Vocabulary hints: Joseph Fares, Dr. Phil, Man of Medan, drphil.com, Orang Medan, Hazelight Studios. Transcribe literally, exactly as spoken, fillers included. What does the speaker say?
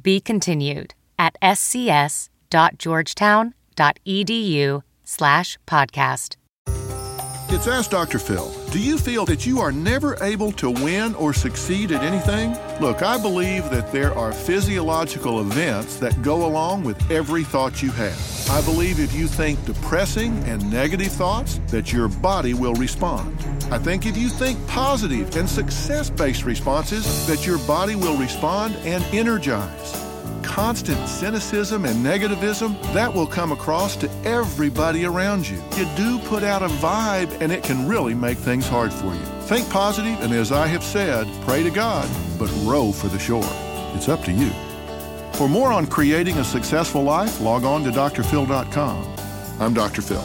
Be continued at s c s dot georgetown dot e d u slash podcast. It's Ask Doctor Phil. Do you feel that you are never able to win or succeed at anything? Look, I believe that there are physiological events that go along with every thought you have. I believe if you think depressing and negative thoughts, that your body will respond. I think if you think positive and success-based responses, that your body will respond and energize. Constant cynicism and negativism, that will come across to everybody around you. You do put out a vibe, and it can really make things hard for you. Think positive, and as I have said, pray to God, but row for the shore. It's up to you. For more on creating a successful life, log on to d r phil dot com. I'm Doctor Phil.